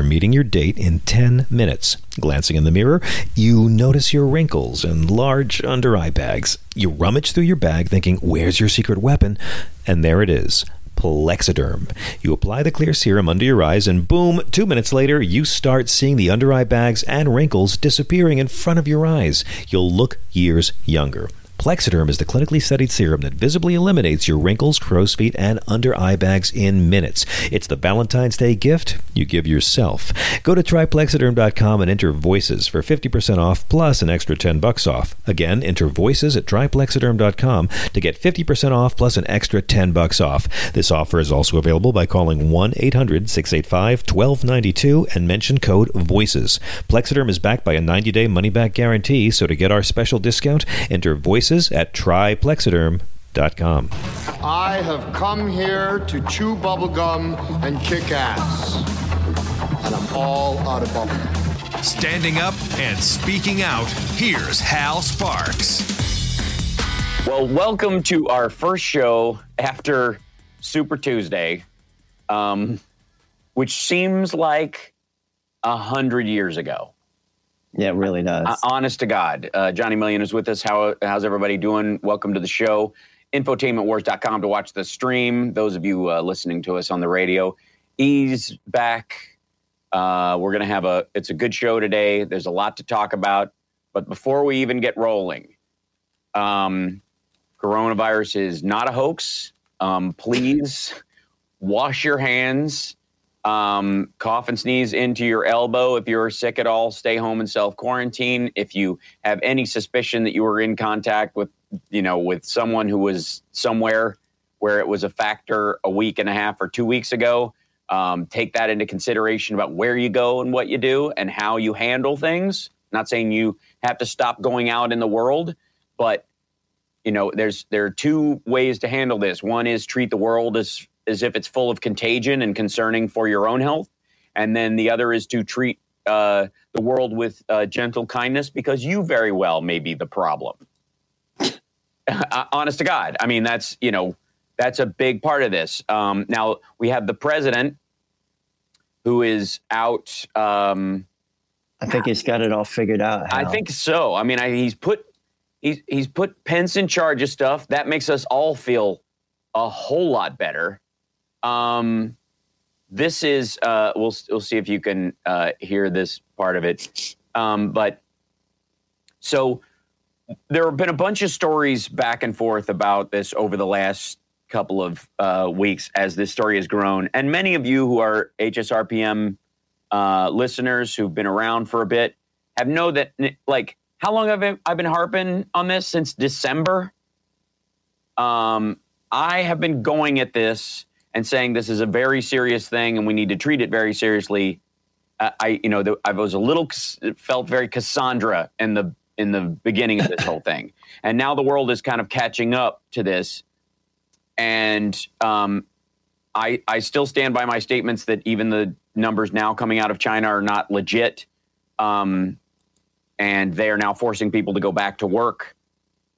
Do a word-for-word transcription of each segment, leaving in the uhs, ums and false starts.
You're meeting your date in ten minutes. Glancing in the mirror, you notice your wrinkles and large under-eye bags. You rummage through your bag thinking, where's your secret weapon? And there it is. Plexaderm. You apply the clear serum under your eyes and boom, two minutes later, you start seeing the under eye bags and wrinkles disappearing in front of your eyes. You'll look years younger. Plexaderm is the clinically studied serum that visibly eliminates your wrinkles, crow's feet, and under-eye bags in minutes. It's the Valentine's Day gift you give yourself. Go to try plexaderm dot com and enter VOICES for fifty percent off plus an extra ten bucks off. Again, enter VOICES at try plexaderm dot com to get fifty percent off plus an extra ten bucks off. This offer is also available by calling one eight hundred six eight five one two nine two and mention code VOICES. Plexaderm is backed by a ninety-day money-back guarantee, so to get our special discount, enter VOICES at try plexaderm dot com. I have come here to chew bubblegum and kick ass. And I'm all out of bubblegum. Standing up and speaking out, here's Hal Sparks. Well, welcome to our first show after Super Tuesday, um, which seems like a hundred years ago. Yeah, it really does. Uh, honest to God. Uh, Johnny Million is with us. How, how's everybody doing? Welcome to the show. infotainment wars dot com to watch the stream. Those of you uh, listening to us on the radio, ease back. Uh, we're going to have a, it's a good show today. There's a lot to talk about. But before we even get rolling, um, coronavirus is not a hoax. Um, please wash your hands. Um, cough and sneeze into your elbow. If you're sick at all, stay home and self-quarantine. If you have any suspicion that you were in contact with, you know, with someone who was somewhere where it was a factor a week and a half or two weeks ago, um, take that into consideration about where you go and what you do and how you handle things. Not saying you have to stop going out in the world, but you know, there's, there are two ways to handle this. One is treat the world as as if it's full of contagion and concerning for your own health. And then the other is to treat uh, the world with uh, gentle kindness because you very well may be the problem. Honest to God. I mean, that's, you know, that's a big part of this. Um, now we have the president who is out. Um, I think he's got it all figured out. Hal. I think so. I mean, I, he's put, he's, he's put Pence in charge of stuff. That makes us all feel a whole lot better. Um, this is, uh, we'll, we'll see if you can, uh, hear this part of it. Um, but so there have been a bunch of stories back and forth about this over the last couple of, uh, weeks as this story has grown. And many of you who are H S R P M, uh, listeners who've been around for a bit have know that, like, how long have I been harping on this? Since December. Um, I have been going at this and saying this is a very serious thing and we need to treat it very seriously. Uh, I, you know, the, I was a little felt very Cassandra in the in the beginning of this whole thing, and now the world is kind of catching up to this. And um, I I still stand by my statements that even the numbers now coming out of China are not legit, um, and they are now forcing people to go back to work.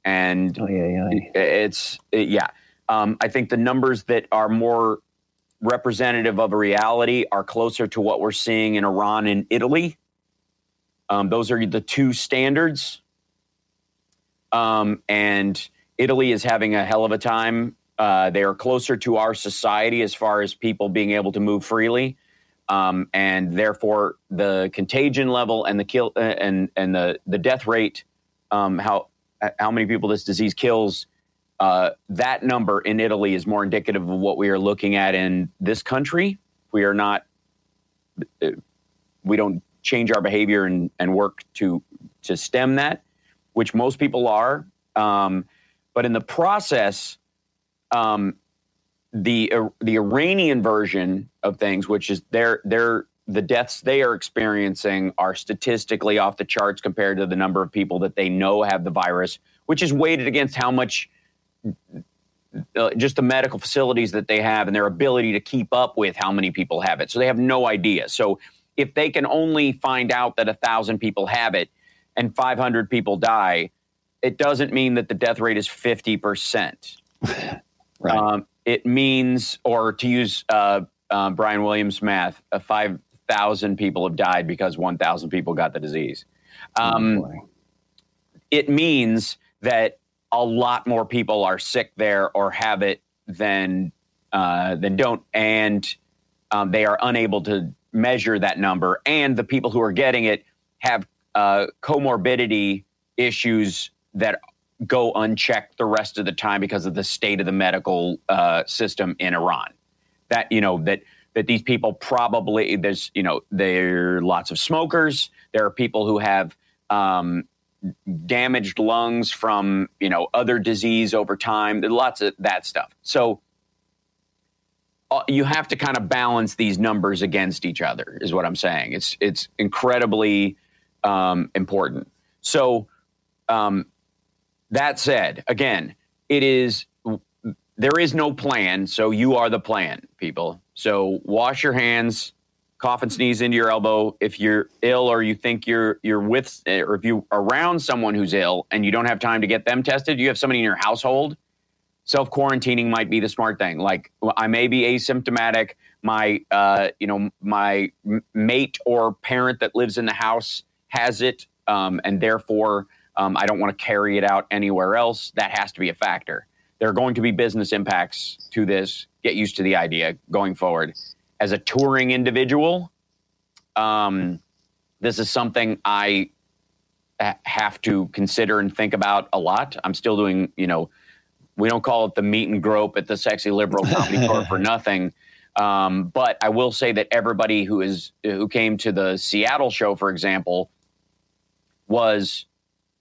And oh, yeah, yeah, yeah. it's it, yeah. Um, I think the numbers that are more representative of a reality are closer to what we're seeing in Iran and Italy. Um, those are the two standards. Um, and Italy is having a hell of a time. Uh, they are closer to our society as far as people being able to move freely. Um, and therefore, the contagion level and the kill uh, and, and the, the death rate, um, how how many people this disease kills, Uh, that number in Italy is more indicative of what we are looking at in this country. We are not, we don't change our behavior and, and work to, to stem that, which most people are. Um, but in the process, um, the, uh, the Iranian version of things, which is their, their, the deaths they are experiencing are statistically off the charts compared to the number of people that they know have the virus, which is weighted against how much Uh, just the medical facilities that they have and their ability to keep up with how many people have it. So they have no idea. So if they can only find out that a thousand people have it and five hundred people die, it doesn't mean that the death rate is fifty percent. Right. Um, it means, or to use uh, uh, Brian Williams math, a five one thousand people have died because one thousand people got the disease. Um, oh, it means that a lot more people are sick there or have it than uh, than don't. And um, they are unable to measure that number. And the people who are getting it have uh, comorbidity issues that go unchecked the rest of the time because of the state of the medical uh, system in Iran. That, you know, that that these people probably, there's, you know, there are lots of smokers. There are people who have um, damaged lungs from, you know, other disease over time. There's lots of that stuff. So uh, you have to kind of balance these numbers against each other is what I'm saying. It's, it's incredibly um, important. So um, that said, again, it is, there is no plan. So you are the plan, people. So wash your hands, cough and sneeze into your elbow. If you're ill or you think you're you're with or if you're around someone who's ill and you don't have time to get them tested, you have somebody in your household, self-quarantining might be the smart thing. Like, I may be asymptomatic. My, uh, you know, my mate or parent that lives in the house has it, um, and therefore um, I don't want to carry it out anywhere else. That has to be a factor. There are going to be business impacts to this. Get used to the idea going forward. As a touring individual, um, this is something I ha- have to consider and think about a lot. I'm still doing, you know, we don't call it the meet and grope at the Sexy Liberal Comedy Club for nothing. Um, but I will say that everybody who is who came to the Seattle show, for example, was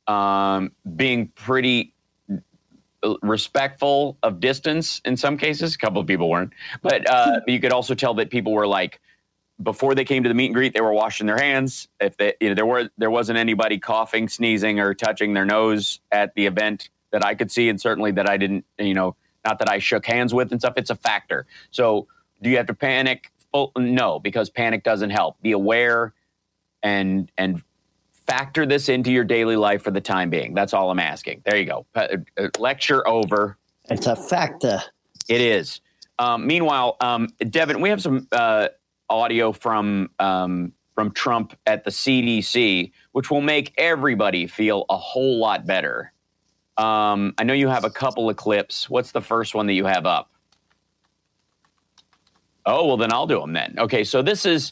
um, being pretty respectful of distance in some cases. A couple of people weren't, but uh, you could also tell that people were, like, before they came to the meet and greet, they were washing their hands. If they, you know, there were there wasn't anybody coughing, sneezing, or touching their nose at the event that I could see, and certainly that I didn't, you know, not that I shook hands with and stuff. It's a factor. So do you have to panic? Well, no, because panic doesn't help. Be aware and and. Factor this into your daily life for the time being. That's all I'm asking. There you go. Lecture over. It's a factor. It is. Um, meanwhile, um, Devin, we have some uh, audio from um, from Trump at the C D C, which will make everybody feel a whole lot better. Um, I know you have a couple of clips. What's the first one that you have up? Oh, well, then I'll do them then. Okay, so this is...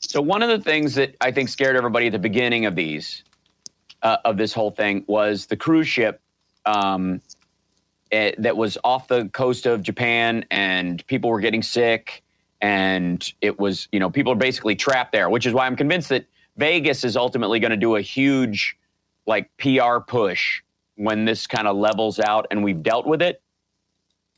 So one of the things that I think scared everybody at the beginning of these, uh, of this whole thing, was the cruise ship um, it, that was off the coast of Japan, and people were getting sick, and it was, you know, people are basically trapped there, which is why I'm convinced that Vegas is ultimately going to do a huge, like, P R push when this kind of levels out and we've dealt with it,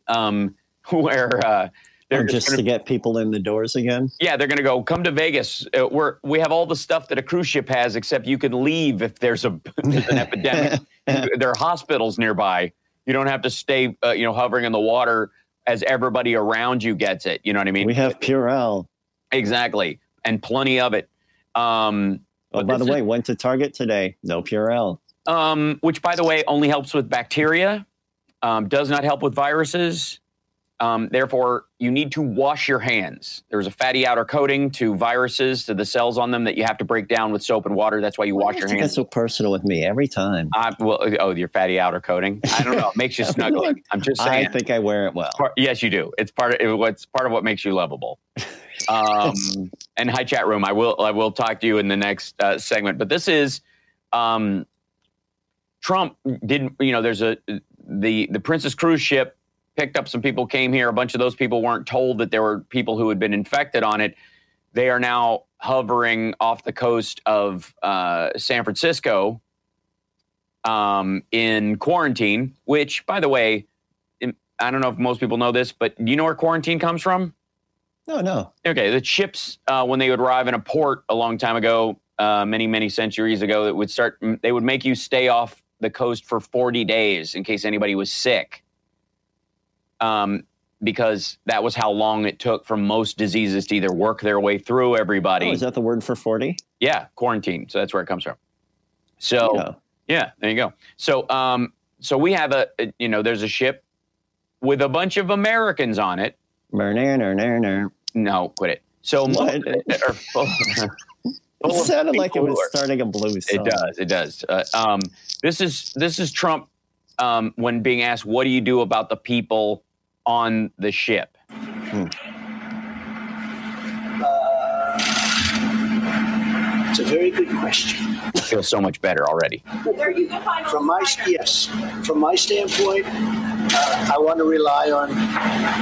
um, where... Uh, They're or just, just gonna, to get people in the doors again? Yeah, they're going to go, come to Vegas. Uh, we're, we have all the stuff that a cruise ship has, except you can leave if there's a, an epidemic. There are hospitals nearby. You don't have to stay, uh, you know, hovering in the water as everybody around you gets it. You know what I mean? We have Purell. Exactly. And plenty of it. Um, oh, by the way, it. went to Target today. No Purell. Um, which, by the way, only helps with bacteria. Um, does not help with viruses. Um, therefore, you need to wash your hands. There's a fatty outer coating to viruses, to the cells on them, that you have to break down with soap and water. That's why you why wash your hands. That's so personal with me every time. I, well, oh, your fatty outer coating. I don't know. It makes you snuggle. I'm just saying. I think I wear it well. Part, yes, you do. It's part of what's part of what makes you lovable. Um, and hi, chat room. I will. I will talk to you in the next uh, segment. But this is um, Trump. Did you know? There's a the the Princess Cruise ship. Picked up some people, came here. A bunch of those people weren't told that there were people who had been infected on it. They are now hovering off the coast of uh, San Francisco um, in quarantine, which, by the way, I don't know if most people know this, but do you know where quarantine comes from? No, no. Okay, the ships, uh, when they would arrive in a port a long time ago, uh, many, many centuries ago, that would start. They would make you stay off the coast for forty days in case anybody was sick. Um, because that was how long it took for most diseases to either work their way through everybody. Oh, is that the word for forty? Yeah, quarantine. So that's where it comes from. So, yeah, yeah there you go. So, um, so we have a, a, you know, there's a ship with a bunch of Americans on it. No, quit it. So my, are full, full it sounded like it was are, starting a blues song. It does. It does. Uh, um, this is this is Trump um, when being asked, "What do you do about the people on the ship?" Hmm. It's a very good question. I feel so much better already. There you can find from my yes, from my standpoint, uh, I want to rely on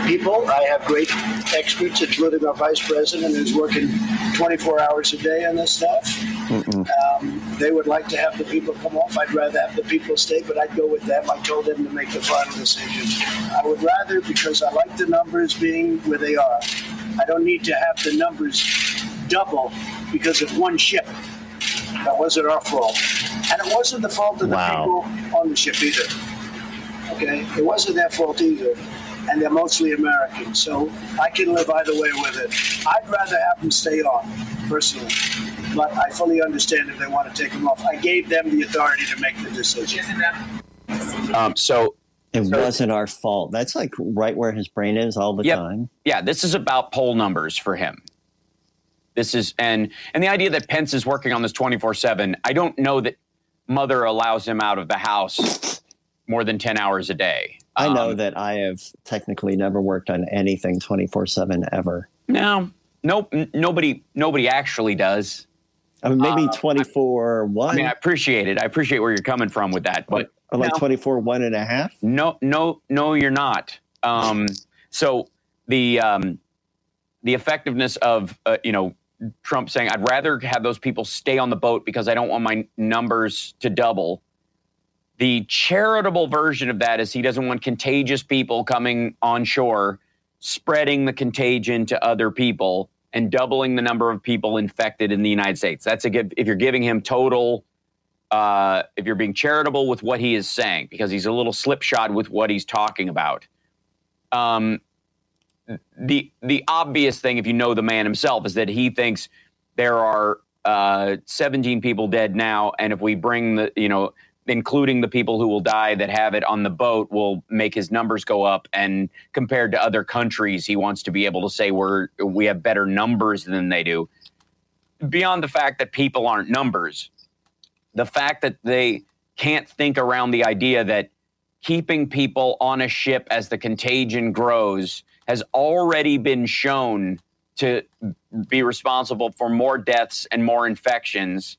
people. I have great experts, including our vice president, who's working twenty-four hours a day on this stuff. Um, they would like to have the people come off. I'd rather have the people stay, but I'd go with them. I told them to make the final decision. I would rather, because I like the numbers being where they are. I don't need to have the numbers double because of one ship. That wasn't our fault. And it wasn't the fault of wow. the people on the ship either. Okay? It wasn't their fault either. And they're mostly Americans. So I can live either way with it. I'd rather have them stay on, personally. But I fully understand if they want to take them off. I gave them the authority to make the decision. Um, so it wasn't our fault. That's like right where his brain is all the yep. time. Yeah, this is about poll numbers for him. This is and and the idea that Pence is working on this twenty-four seven, I don't know that mother allows him out of the house more than ten hours a day. Um, I know that I have technically never worked on anything twenty-four seven ever. No, nope. N- nobody nobody actually does. I mean, maybe twenty-four one. Uh, I mean, I appreciate it. I appreciate where you're coming from with that. But I'm like twenty-four one and a half? No, no, no, you're not. Um, so the um, the effectiveness of, uh, you know, Trump saying, I'd rather have those people stay on the boat because I don't want my numbers to double. The charitable version of that is he doesn't want contagious people coming on shore, spreading the contagion to other people and doubling the number of people infected in the United States. That's a good, if you're giving him total, uh, if you're being charitable with what he is saying, because he's a little slipshod with what he's talking about. Um, The the obvious thing, if you know the man himself, is that he thinks there are uh, seventeen people dead now, and if we bring the, you know, including the people who will die that have it on the boat, will make his numbers go up. And compared to other countries, he wants to be able to say we're we have better numbers than they do. Beyond the fact that people aren't numbers, the fact that they can't think around the idea that keeping people on a ship as the contagion grows has already been shown to be responsible for more deaths and more infections,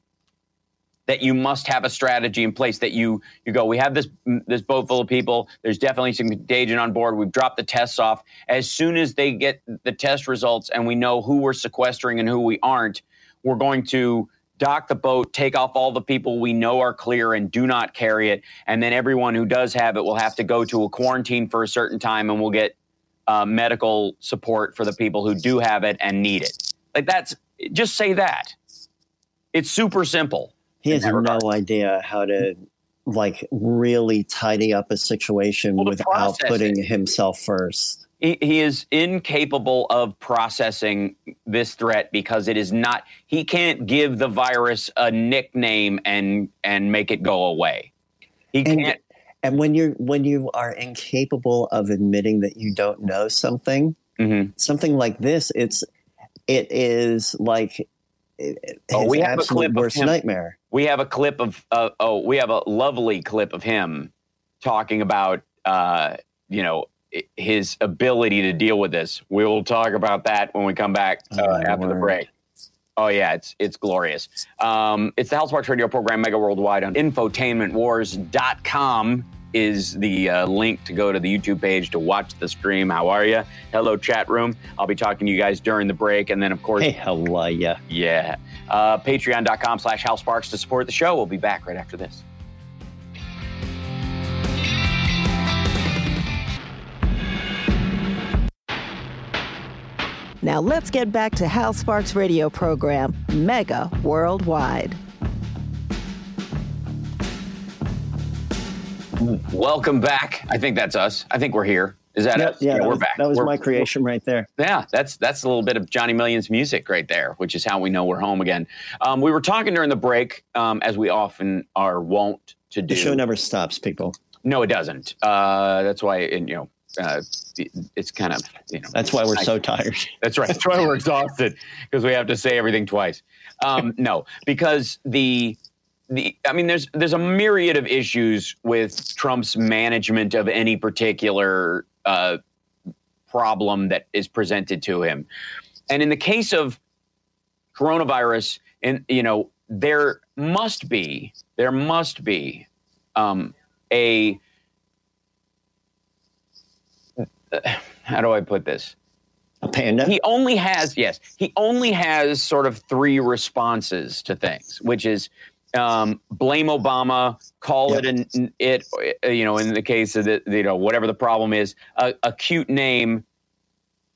that you must have a strategy in place that you you go, we have this this boat full of people, there's definitely some contagion on board, we've dropped the tests off. As soon as they get the test results and we know who we're sequestering and who we aren't, we're going to dock the boat, take off all the people we know are clear and do not carry it, and then everyone who does have it will have to go to a quarantine for a certain time and we'll get Uh, medical support for the people who do have it and need it. Like, that's just say that. It's super simple. He has no idea how to like really tidy up a situation well, without putting it. himself first. He, he is incapable of processing this threat because it is not. He can't give the virus a nickname and and make it go away. He and, can't. And when you're when you are incapable of admitting that you don't know something, mm-hmm. something like this, it's it is like it, oh, his we have absolute a clip worst of him. nightmare. We have a clip of uh, oh, we have a lovely clip of him talking about uh, you know his ability to deal with this. We will talk about that when we come back uh, oh, after word. the break. Oh, yeah, it's it's glorious. Um, it's the Hal Sparks radio program, Mega Worldwide, on infotainment wars dot com is the uh, link to go to the YouTube page to watch the stream. How are you? Hello, chat room. I'll be talking to you guys during the break. And then, of course, hey, how are you? Yeah. Uh, Patreon.com slash Hal Sparks to support the show. We'll be back right after this. Now let's get back to Hal Sparks' radio program, Mega Worldwide. Welcome back. I think that's us. I think we're here. Is that yep, us? Yeah, yeah that we're was, back. That was we're, my creation right there. Yeah, that's that's a little bit of Johnny Million's music right there, which is how we know we're home again. Um, we were talking during the break, um, as we often are wont to do. The show never stops, people. No, it doesn't. Uh, that's why, and, you know, uh, it's kind of, you know. That's why we're I, so tired. That's right. That's why we're exhausted, because we have to say everything twice. Um, no, because the, the, I mean, there's, there's a myriad of issues with Trump's management of any particular uh, problem that is presented to him. And in the case of coronavirus, and, you know, there must be, there must be um, a, how do I put this? A panda? He only has, yes, he only has sort of three responses to things, which is um, blame Obama, call yep. it an it, you know, in the case of the, you know, whatever the problem is, a, a cute name,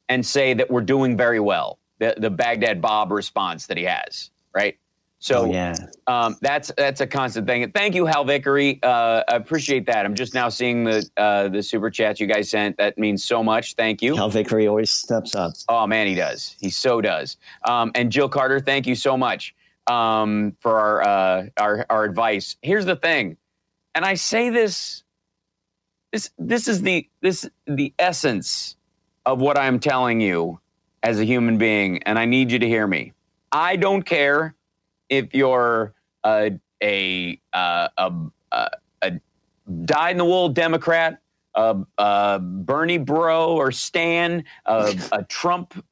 and say that we're doing very well. The, the Baghdad Bob response that he has, right? So oh, yeah. um, that's that's a constant thing. And thank you, Hal Vickery. Uh, I appreciate that. I'm just now seeing the uh, the super chats you guys sent. That means so much. Thank you. Hal Vickery always steps up. Oh, man, he does. He so does. Um, and Jill Carter, thank you so much um, for our, uh, our our advice. Here's the thing, and I say this this this is the this the essence of what I'm telling you as a human being, and I need you to hear me. I don't care if you're uh, a, uh, a, a, a die-in-the-wool Democrat, a, a Bernie bro or Stan, a, a Trump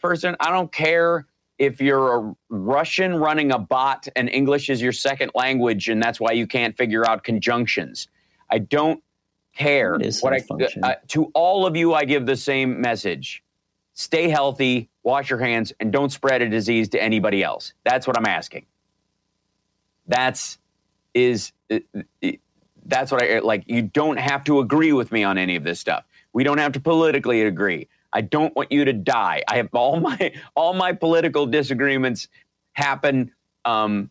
person. I don't care if you're a Russian running a bot and English is your second language and that's why you can't figure out conjunctions. I don't care. What I, uh, to all of you, I give the same message. Stay healthy, wash your hands, and don't spread a disease to anybody else. That's what I'm asking. That's is that's what I like. You don't have to agree with me on any of this stuff. We don't have to politically agree. I don't want you to die. I have all my all my political disagreements happen um,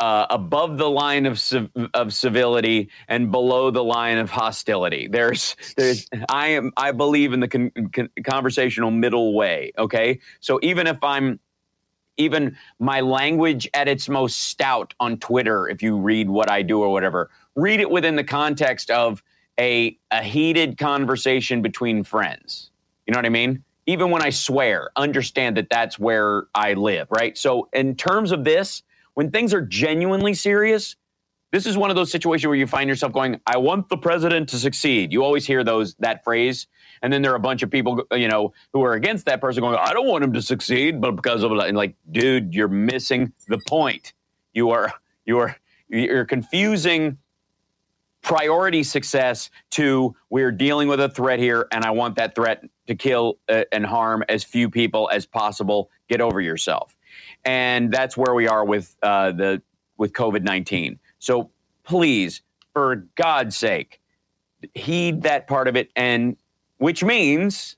uh, above the line of of civility and below the line of hostility. There's there's I am I believe in the con, con, conversational middle way. Okay, so even if I'm even my language at its most stout on Twitter, if you read what I do or whatever, read it within the context of a a heated conversation between friends. You know what I mean? Even when I swear, understand that that's where I live, right? So in terms of this, when things are genuinely serious, this is one of those situations where you find yourself going, I want the president to succeed. You always hear those that phrase. And then there are a bunch of people, you know, who are against that person going, I don't want him to succeed, but because of and like, dude, you're missing the point. You are you are you're confusing priority success to we're dealing with a threat here, and I want that threat to kill uh, and harm as few people as possible. Get over yourself. And that's where we are with uh, the with COVID nineteen. So please, for God's sake, heed that part of it. And which means,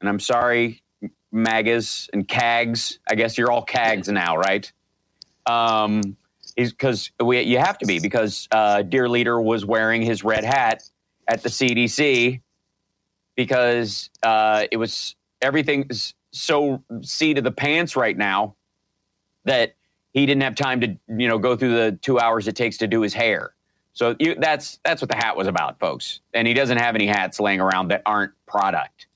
and I'm sorry, MAGAs and CAGs, I guess you're all CAGs now, right? Um, is because we you have to be because uh, dear leader was wearing his red hat at the C D C because uh, it was everything's so seat of the pants right now that he didn't have time to, you know, go through the two hours it takes to do his hair. So you, that's that's what the hat was about, folks. And he doesn't have any hats laying around that aren't product.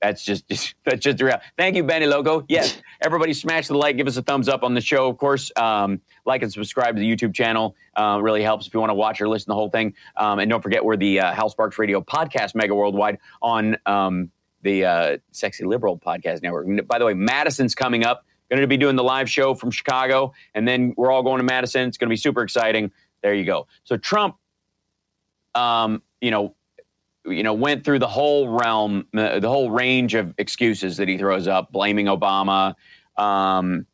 That's just that's just real. Thank you, Benny Loco. Yes, everybody smash the like. Give us a thumbs up on the show. Of course, um, like and subscribe to the YouTube channel. Uh, really helps if you want to watch or listen to the whole thing. Um, and don't forget, we're the uh, Hal Sparks Radio Podcast Mega Worldwide on um, the uh, Sexy Liberal Podcast Network. By the way, Madison's coming up. Going to be doing the live show from Chicago. And then we're all going to Madison. It's going to be super exciting. There you go. So Trump, um, you know, you know, went through the whole realm, uh, the whole range of excuses that he throws up, blaming Obama, um,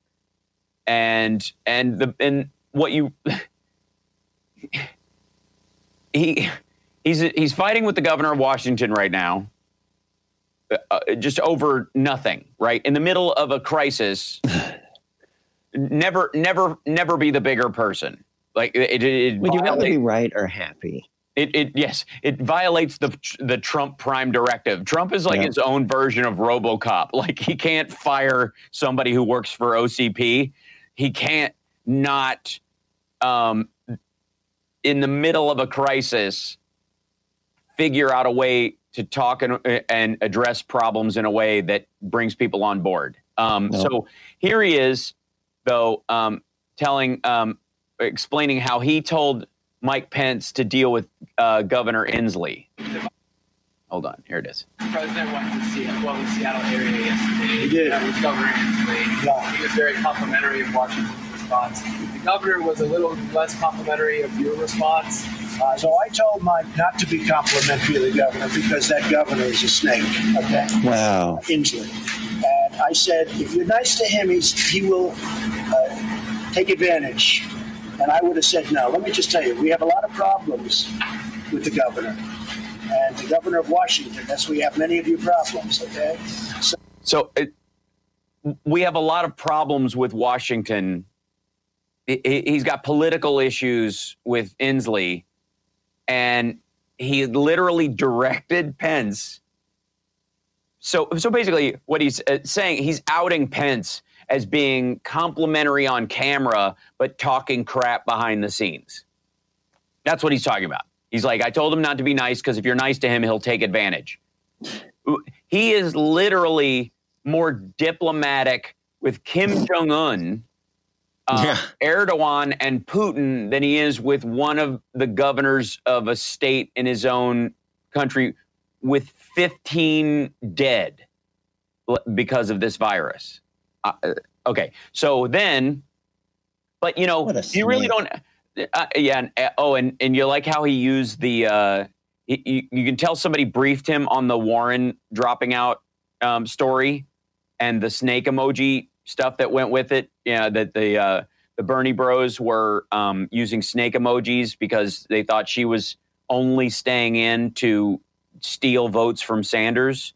and and the and what you he he's he's fighting with the governor of Washington right now, uh, just over nothing, right? In the middle of a crisis, never, never, never be the bigger person. Like it, it, it would violate- you rather be right or happy? It, it yes, it violates the the Trump prime directive. Trump is like yep. his own version of RoboCop. Like he can't fire somebody who works for O C P. He can't not, um, in the middle of a crisis, figure out a way to talk and, and address problems in a way that brings people on board. Um, no. So here he is, though, um, telling, um, explaining how he told Mike Pence to deal with uh, Governor Inslee. Hold on, here it is. The president went to Seattle, well, the Seattle area yesterday. He did. Uh, with Governor Inslee. Yeah. He was very complimentary of Washington's response. The governor was a little less complimentary of your response. Uh, so I told Mike not to be complimentary of the governor because that governor is a snake. Okay. Wow. Uh, Inslee. And I said, if you're nice to him, he's, he will uh, take advantage. And I would have said, no, let me just tell you, we have a lot of problems with the governor. And the governor of Washington, that's where you have many of your problems, okay? So, so it, we have a lot of problems with Washington. He, he's got political issues with Inslee. And he literally directed Pence. So, so basically what he's saying, he's outing Pence as being complimentary on camera, but talking crap behind the scenes. That's what he's talking about. He's like, I told him not to be nice because if you're nice to him, he'll take advantage. He is literally more diplomatic with Kim Jong-un, uh, yeah. Erdogan, and Putin than he is with one of the governors of a state in his own country with fifteen dead because of this virus. Uh, okay, so then, but, you know, you really don't... Uh, yeah. And, oh, and, and you like how he used the uh, you, you can tell somebody briefed him on the Warren dropping out um, story and the snake emoji stuff that went with it. Yeah, you know, that the uh, the Bernie bros were um, using snake emojis because they thought she was only staying in to steal votes from Sanders.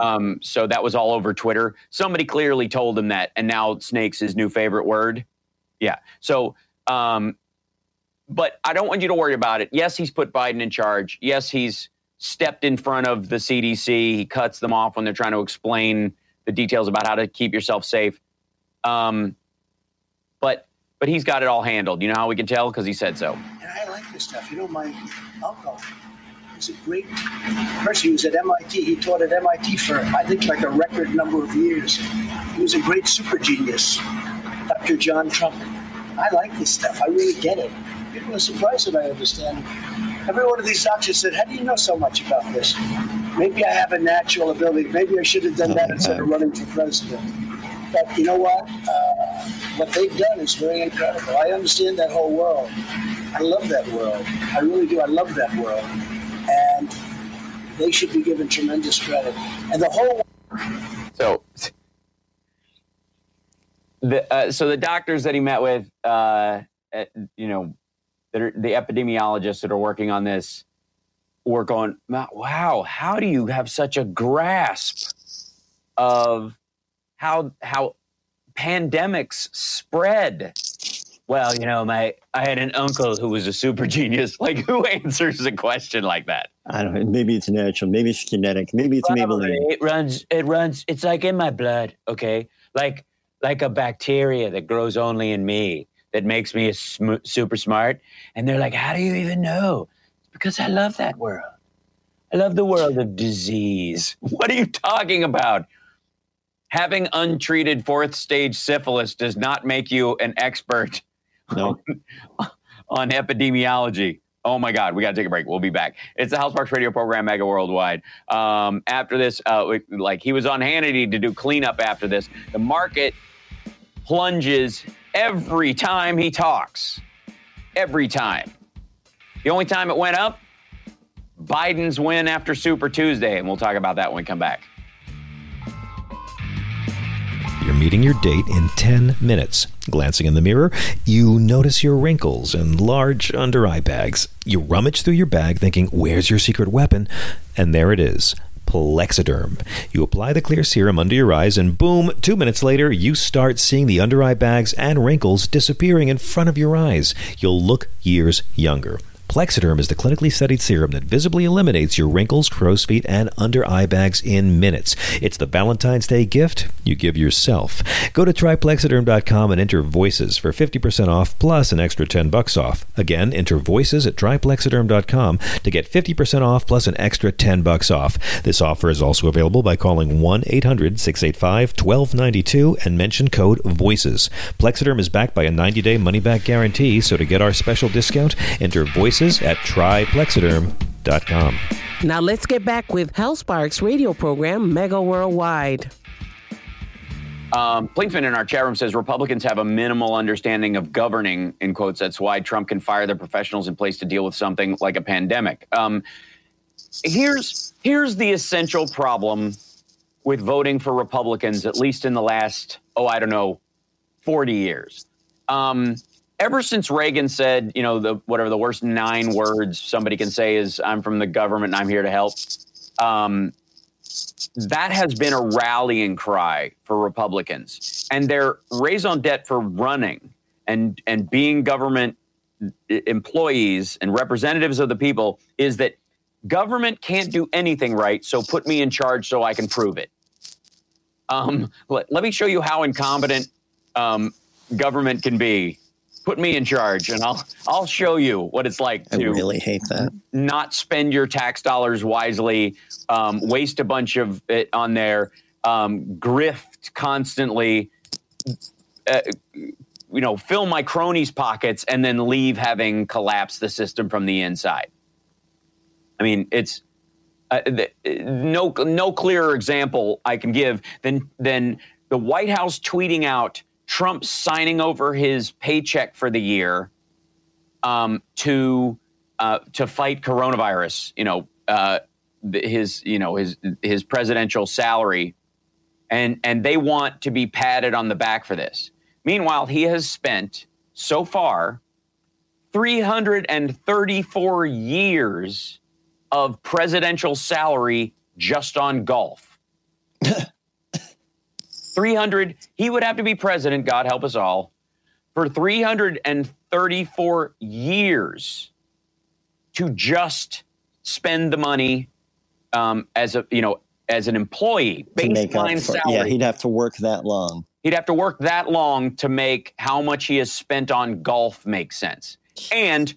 Um, so that was all over Twitter. Somebody clearly told him that. And now snake's his new favorite word. Yeah. So. Um, but I don't want you to worry about it. Yes, he's put Biden in charge. Yes, he's stepped in front of the C D C. He cuts them off when they're trying to explain the details about how to keep yourself safe. Um, but but he's got it all handled. You know how we can tell? Because he said so. And I like this stuff. You know, my uncle is a great person. He was at M I T. He taught at M I T for, I think, like a record number of years. He was a great super genius, Doctor John Trumpet. I like this stuff. I really get it. People are surprised that I understand it. Every one of these doctors said, how do you know so much about this? Maybe I have a natural ability. Maybe I should have done that instead of running for president. But you know what? Uh, what they've done is very incredible. I understand that whole world. I love that world. I really do. I love that world. And they should be given tremendous credit. And the whole... So... The, uh, so the doctors that he met with, uh, at, you know, that are, the epidemiologists that are working on this were going, wow, how do you have such a grasp of how how pandemics spread? Well, you know, my I had an uncle who was a super genius. Like, who answers a question like that? I don't know. Maybe it's natural. Maybe it's genetic. Maybe it's Maybelline. It runs. It runs. It's like in my blood. Okay, like. like a bacteria that grows only in me that makes me a sm- super smart. And they're like, how do you even know? It's because I love that world. I love the world of disease. What are you talking about? Having untreated fourth stage syphilis does not make you an expert no. on, on epidemiology. Oh my God, we got to take a break. We'll be back. It's the Hal Sparks radio program, Mega Worldwide. Um, after this, uh, we, like he was on Hannity to do cleanup after this. The market plunges every time he talks. Every time. The only time it went up, Biden's win after Super Tuesday, and we'll talk about that when we come back. You're meeting your date in ten minutes. Glancing in the mirror, you notice your wrinkles and large under-eye bags. You rummage through your bag thinking, where's your secret weapon? And there it is. Plexaderm. You apply the clear serum under your eyes and boom, two minutes later, you start seeing the under-eye bags and wrinkles disappearing in front of your eyes. You'll look years younger. Plexaderm is the clinically studied serum that visibly eliminates your wrinkles, crow's feet, and under-eye bags in minutes. It's the Valentine's Day gift you give yourself. Go to try plexaderm dot com and enter VOICES for fifty percent off plus an extra ten bucks off. Again, enter VOICES at try plexaderm dot com to get fifty percent off plus an extra ten bucks off. This offer is also available by calling one eight hundred six eight five one two nine two and mention code VOICES. Plexaderm is backed by a ninety day money-back guarantee, so to get our special discount, enter VOICES at try plexaderm dot com. Now let's get back with Hal Sparks' radio program, Mega Worldwide. Um, Plinkman in our chat room says Republicans have a minimal understanding of governing, in quotes. That's why Trump can fire the professionals in place to deal with something like a pandemic. Um, here's here's the essential problem with voting for Republicans, at least in the last, oh, I don't know, forty years. Um Ever since Reagan said, you know, the whatever the worst nine words somebody can say is, I'm from the government and I'm here to help. Um, that has been a rallying cry for Republicans. And their raison d'etre for running and, and being government employees and representatives of the people is that government can't do anything right, so put me in charge so I can prove it. Um, let, let me show you how incompetent um, government can be. Put me in charge, and I'll I'll show you what it's like to I really hate that. Not spend your tax dollars wisely, um, waste a bunch of it on there, um, grift constantly, uh, you know, fill my cronies' pockets, and then leave having collapsed the system from the inside. I mean, it's uh, the, no no clearer example I can give than than the White House tweeting out Trump signing over his paycheck for the year um, to uh, to fight coronavirus. You know uh, his you know his his presidential salary, and and they want to be patted on the back for this. Meanwhile, he has spent so far three hundred thirty-four years of presidential salary just on golf. three hundred he would have to be president, God help us all, for three hundred thirty-four years to just spend the money um, as a, you know, as an employee, baseline salary. Yeah, he'd have to work that long. He'd have to work that long to make how much he has spent on golf make sense. And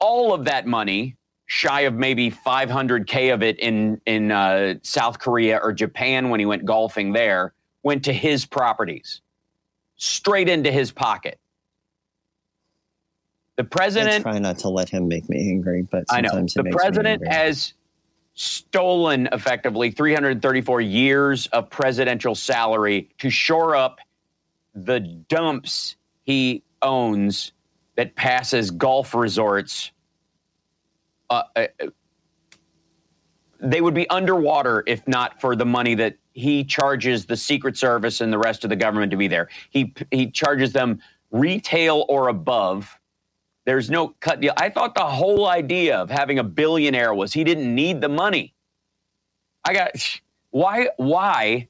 all of that money, shy of maybe five hundred K of it in, in uh, South Korea or Japan when he went golfing there, went to his properties, straight into his pocket. The president... I try not to let him make me angry, but sometimes I know. The president has stolen, effectively, three hundred thirty-four years of presidential salary to shore up the dumps he owns that passes golf resorts. Uh, uh, they would be underwater if not for the money that he charges the Secret Service and the rest of the government to be there. He he charges them retail or above. There's no cut deal. I thought the whole idea of having a billionaire was he didn't need the money. I got why why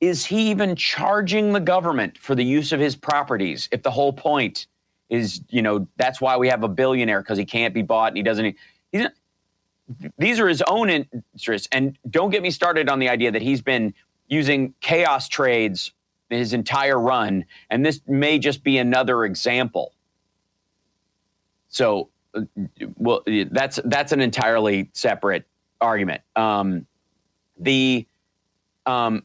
is he even charging the government for the use of his properties if the whole point is, you know, that's why we have a billionaire, because he can't be bought and he doesn't he's not, these are his own interests. And don't get me started on the idea that he's been using chaos trades his entire run. And this may just be another example. So, well, that's that's an entirely separate argument. Um, the um,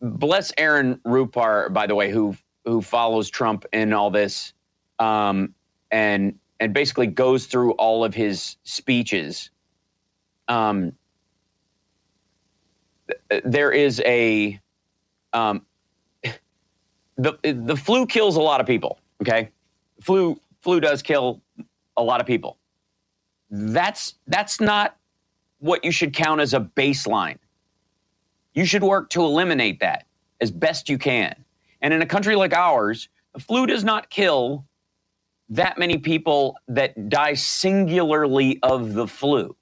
bless Aaron Rupar, by the way, who who follows Trump in all this um, and and basically goes through all of his speeches. Um, there is a um, the the flu kills a lot of people. Okay, flu flu does kill a lot of people. That's that's not what you should count as a baseline. You should work to eliminate that as best you can. And in a country like ours, the flu does not kill that many people that die singularly of the flu.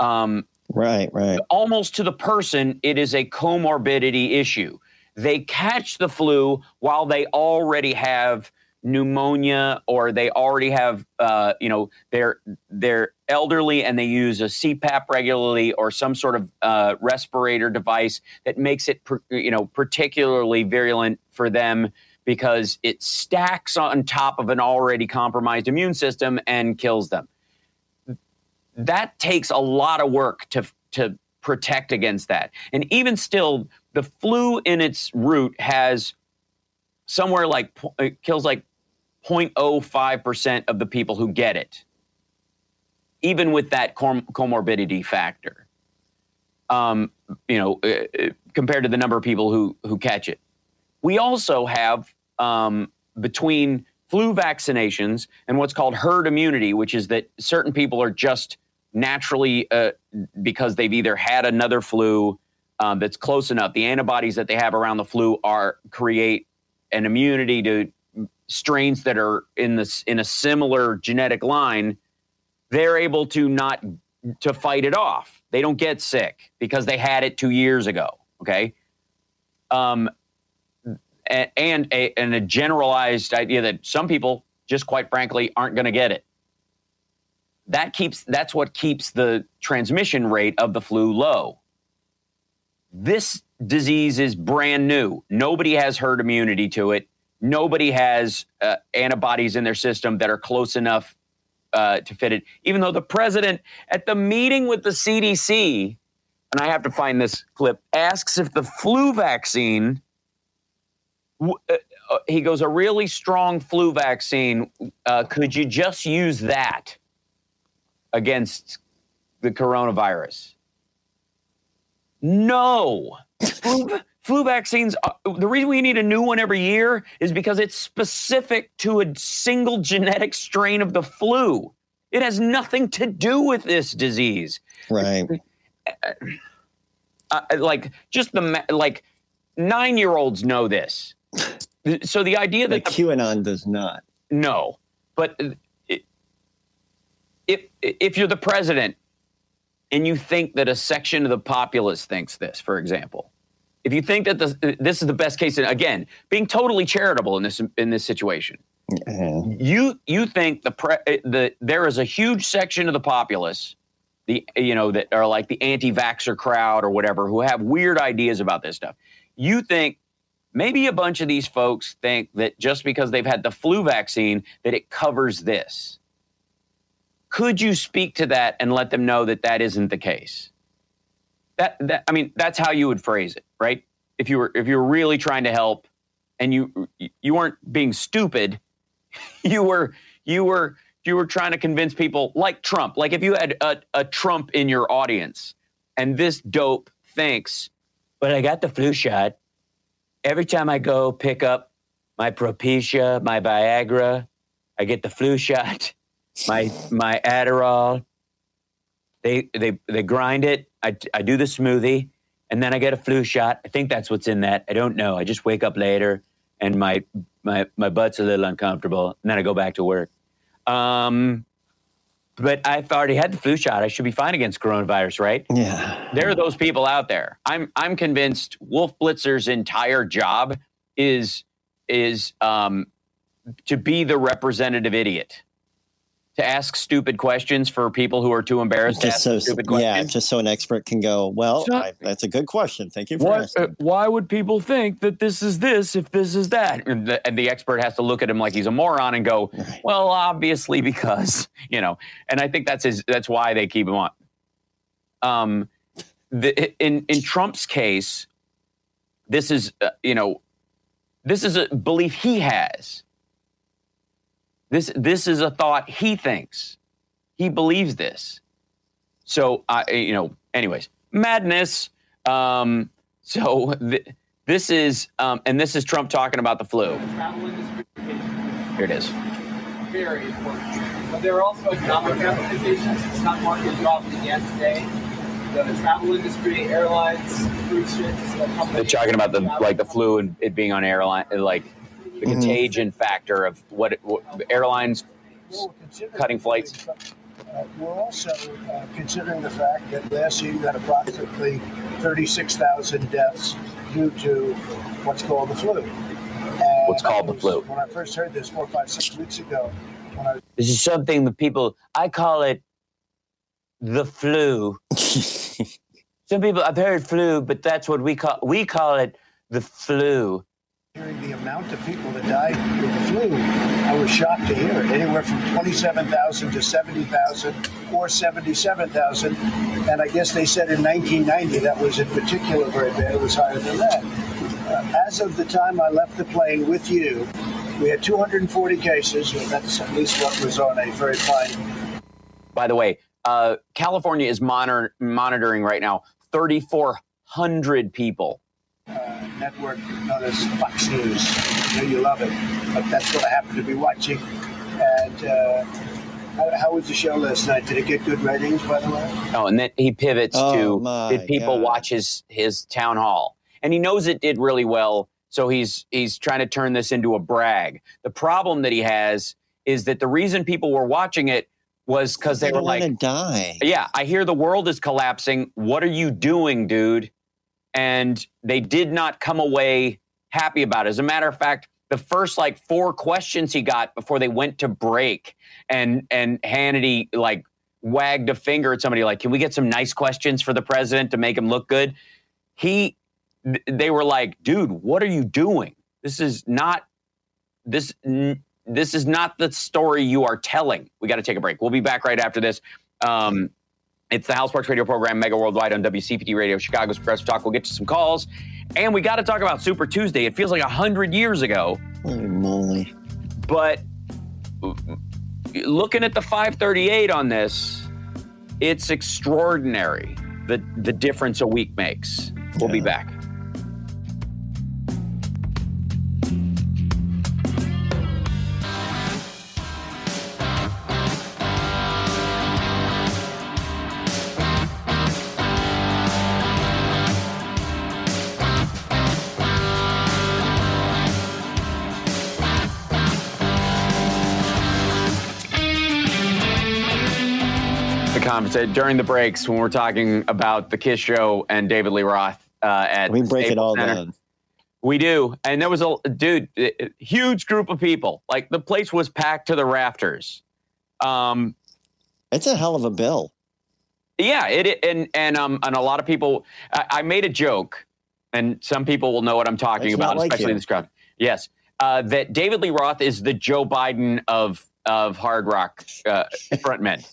Um, right, right. Almost to the person, it is a comorbidity issue. They catch the flu while they already have pneumonia, or they already have, uh, you know, they're they're elderly and they use a C PAP regularly or some sort of uh, respirator device that makes it, you know, particularly virulent for them because it stacks on top of an already compromised immune system and kills them. That takes a lot of work to to protect against that. And even still, the flu in its root has somewhere like it kills like zero point zero five percent of the people who get it, even with that com- comorbidity factor, um, you know, uh, compared to the number of people who, who catch it. We also have um, between flu vaccinations and what's called herd immunity, which is that certain people are just naturally uh, because they've either had another flu um, that's close enough. The antibodies that they have around the flu are create an immunity to strains that are in this in a similar genetic line. They're able to not to fight it off. They don't get sick because they had it two years ago. OK, um, and a, and a generalized idea that some people just quite frankly aren't going to get it. That keeps that's what keeps the transmission rate of the flu low. This disease is brand new. Nobody has herd immunity to it. Nobody has uh, antibodies in their system that are close enough uh, to fit it, even though the president at the meeting with the C D C, and I have to find this clip, asks if the flu vaccine, uh, he goes, a really strong flu vaccine, uh, could you just use that against the coronavirus? No. Flu, flu vaccines, the reason we need a new one every year is because it's specific to a single genetic strain of the flu. It has nothing to do with this disease. Right. Uh, like just the like nine-year-olds know this. So the idea that the QAnon does not. No, but If if you're the president and you think that a section of the populace thinks this, for example, if you think that the, this is the best case, again, being totally charitable in this in this situation, mm-hmm. you you think the pre, the there is a huge section of the populace, the you know that are like the anti-vaxxer crowd or whatever who have weird ideas about this stuff. You think maybe a bunch of these folks think that just because they've had the flu vaccine that it covers this. Could you speak to that and let them know that that isn't the case? That, that I mean, that's how you would phrase it, right? If you were if you were really trying to help, and you you weren't being stupid, you were you were you were trying to convince people like Trump. Like if you had a, a Trump in your audience, and this dope thinks, but I got the flu shot. Every time I go pick up my Propecia, my Viagra, I get the flu shot. My my Adderall, they they they grind it. I, I do the smoothie, and then I get a flu shot. I think that's what's in that. I don't know. I just wake up later, and my my my butt's a little uncomfortable, and then I go back to work. Um, but I've already had the flu shot. I should be fine against coronavirus, right? Yeah. There are those people out there. I'm I'm convinced Wolf Blitzer's entire job is is um to be the representative idiot. To ask stupid questions for people who are too embarrassed just to ask so, stupid questions. Yeah, just so an expert can go, well, so, I, that's a good question. Thank you for what, asking. Uh, why would people think that this is this if this is that? And the, and the expert has to look at him like he's a moron and go, right. Well, obviously because, you know. And I think that's his, that's why they keep him on. Um, the, in, in Trump's case, this is, uh, you know, this is a belief he has. This this is a thought he thinks. He believes this. So, I you know, anyways, madness. Um, so th- this is, um, and this is Trump talking about the flu. Here it is. Very important. But there are also economic ramifications. The stock market dropped again today. The travel industry, airlines, cruise ships. They're talking about the like the flu and it being on airline, like. The mm-hmm. contagion factor of what, it, what airlines well, cutting flights. Uh, we're also uh, considering the fact that last year you had approximately thirty-six thousand deaths due to what's called the flu. And it's called the flu. When I first heard this four, five, six weeks ago, when I was- this is something that people, I call it the flu. Some people, I've heard flu, but that's what we call, we call it the flu. Hearing the amount of people that died with the flu, I was shocked to hear it. Anywhere from twenty-seven thousand to seventy thousand or seventy-seven thousand. And I guess they said in nineteen ninety that was in particular very bad. It was higher than that. Uh, as of the time I left the plane with you, we had two hundred forty cases. And that's at least what was on a very fine. By the way, uh, California is monitor- monitoring right now three thousand four hundred people. Uh, network known as Fox News. I know you love it, but that's what I happen to be watching. And uh, how, how was the show last night? Did it get good ratings, by the way? Oh, and then he pivots oh, to did people God. watch his, his town hall? And he knows it did really well, so he's he's trying to turn this into a brag. The problem that he has is that the reason people were watching it was because they, they were like, to die. Yeah, I hear the world is collapsing. What are you doing, dude? And they did not come away happy about it. As a matter of fact, the first like four questions he got before they went to break, and and Hannity like wagged a finger at somebody like, can we get some nice questions for the president to make him look good? He, they were like, dude, what are you doing? This is not, this, this is not the story you are telling. We got to take a break. We'll be back right after this. Um, It's the Hal Sparks Radio program, Mega Worldwide on W C P T Radio, Chicago's Progressive Talk. We'll get to some calls. And we got to talk about Super Tuesday. It feels like one hundred years ago. Holy moly. But looking at the five thirty-eight on this, it's extraordinary, the, the difference a week makes. We'll yeah. be back. During the breaks when we're talking about the Kiss Show and David Lee Roth uh, at we break Staples it all Center. Down. We do, and there was a dude, a huge group of people. Like the place was packed to the rafters. Um, it's a hell of a bill. Yeah, it and and um and a lot of people. I, I made a joke, and some people will know what I'm talking it's about, like especially you. in this crowd. Yes, uh, that David Lee Roth is the Joe Biden of. of hard rock uh, frontmen.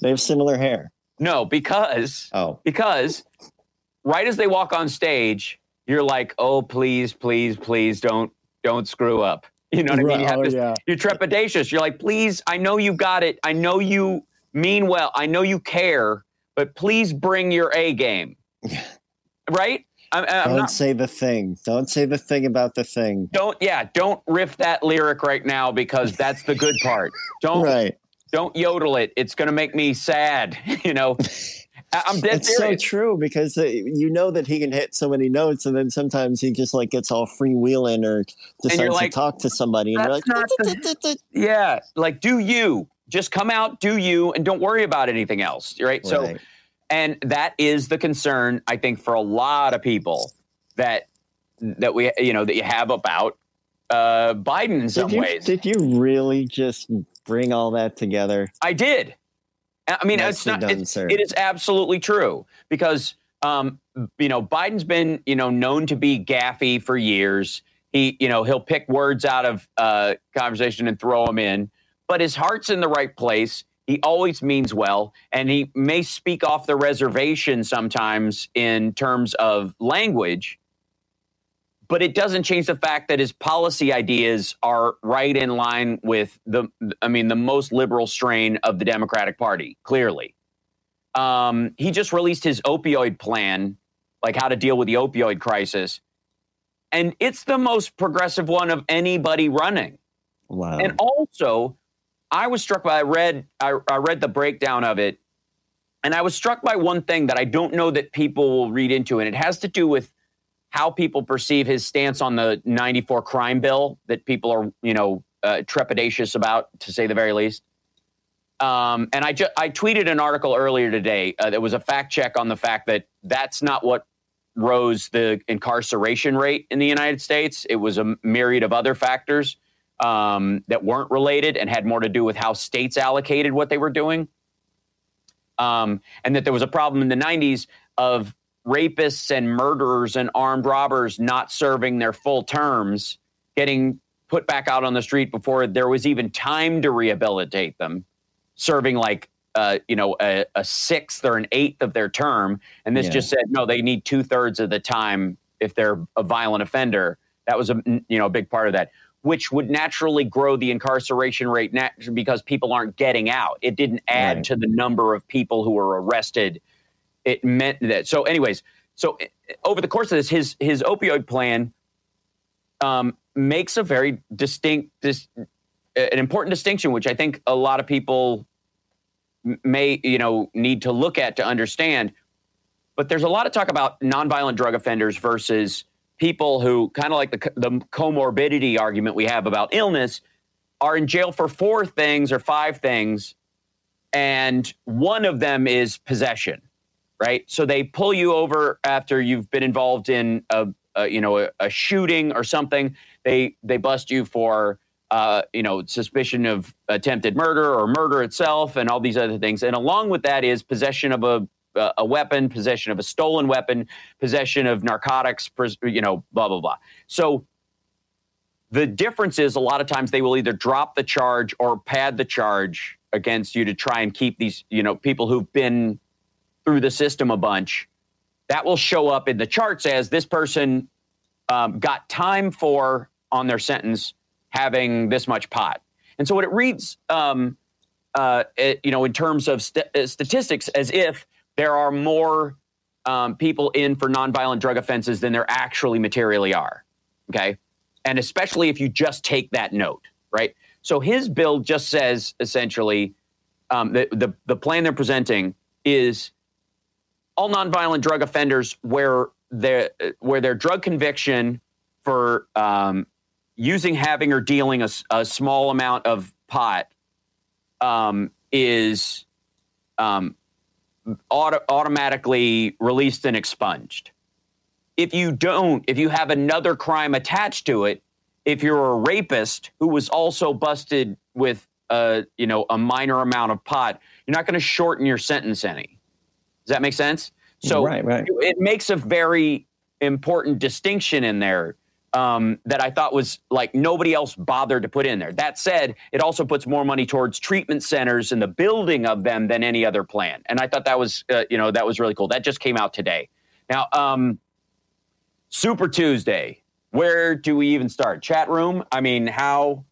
They have similar hair. No, because oh. because right as they walk on stage, you're like, oh, please, please, please don't don't screw up. You know what right. I mean? You have oh, this, yeah. You're trepidatious. You're like, please, I know you got it. I know you mean well. I know you care, but please bring your A game. Right? I'm, I'm don't not, say the thing. Don't say the thing about the thing. Don't, yeah, don't riff that lyric right now because that's the good part. Don't right. don't yodel it. It's going to make me sad, you know. I'm dead it's serious. So true because you know that he can hit so many notes and then sometimes he just like gets all freewheeling or decides like, to talk to somebody. And you're like, the, yeah, like do you. Just come out, do you, and don't worry about anything else, right? right. So. And that is the concern, I think, for a lot of people that that we, you know, that you have about uh, Biden in some did you, ways. Did you really just bring all that together? I did. I mean, Nicely it's not. Done, it's, it is absolutely true because um, you know Biden's been you know known to be gaffy for years. He you know he'll pick words out of uh, conversation and throw them in, but his heart's in the right place. He always means well, and he may speak off the reservation sometimes in terms of language, but it doesn't change the fact that his policy ideas are right in line with the, I mean, the most liberal strain of the Democratic Party, clearly. Um, he just released his opioid plan, like how to deal with the opioid crisis, and it's the most progressive one of anybody running. Wow. And also... I was struck by, I read, I, I read the breakdown of it, and I was struck by one thing that I don't know that people will read into, and it has to do with how people perceive his stance on the ninety-four crime bill that people are, you know, uh, trepidatious about, to say the very least. Um, and I, ju- I tweeted an article earlier today uh, that was a fact check on the fact that that's not what rose the incarceration rate in the United States. It was a myriad of other factors um, that weren't related and had more to do with how states allocated what they were doing. Um, and that there was a problem in the nineties of rapists and murderers and armed robbers not serving their full terms, getting put back out on the street before there was even time to rehabilitate them, serving like, uh, you know, a, a sixth or an eighth of their term. And this yeah. just said, no, they need two thirds of the time if they're a violent offender. That was a, you know, a big part of that, which would naturally grow the incarceration rate nat- because people aren't getting out. It didn't add right. to the number of people who were arrested. It meant that. So anyways, so over the course of this, his, his opioid plan, um, makes a very distinct, this, an important distinction, which I think a lot of people may, you know, need to look at to understand. But there's a lot of talk about nonviolent drug offenders versus people who, kind of like the, the comorbidity argument we have about illness, are in jail for four things or five things, and one of them is possession, right? So they pull you over after you've been involved in a, Uh, you know, a, a shooting or something. They they bust you for, uh, you know, suspicion of attempted murder or murder itself and all these other things. And along with that is possession of a uh, a weapon, possession of a stolen weapon, possession of narcotics, you know, blah, blah, blah. So the difference is a lot of times they will either drop the charge or pad the charge against you to try and keep these, you know, people who've been through the system a bunch. That will show up in the charts as this person um, got time for on their sentence having this much pot. And so what it reads, um, uh, it, you know, in terms of st- statistics, as if there are more um, people in for nonviolent drug offenses than there actually materially are. OK, and especially if you just take that note. Right. So his bill just says essentially um, the, the the plan they're presenting is all nonviolent drug offenders where their where their drug conviction for um, using, having, or dealing a, a small amount of pot um, is um, auto- automatically released and expunged. If you don't, if you have another crime attached to it, if you're a rapist who was also busted with a, you know, a minor amount of pot, you're not going to shorten your sentence any. Does that make sense? So right, right. It makes a very important distinction in there um, that I thought was like nobody else bothered to put in there. That said, it also puts more money towards treatment centers and the building of them than any other plan. And I thought that was, uh, you know, that was really cool. That just came out today. Now, um, Super Tuesday, where do we even start? Chat room? I mean, how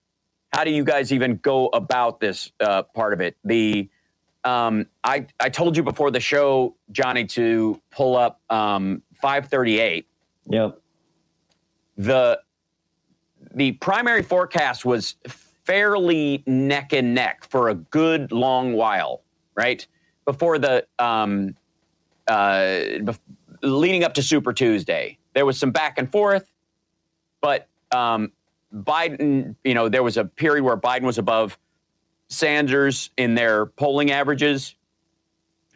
how do you guys even go about this uh, part of it? The Um, I, I told you before the show, Johnny, to pull up um, five thirty-eight. Yep. The the primary forecast was fairly neck and neck for a good long while, right? Before the um, uh, bef- leading up to Super Tuesday, there was some back and forth, but um, Biden, you know, there was a period where Biden was above Sanders in their polling averages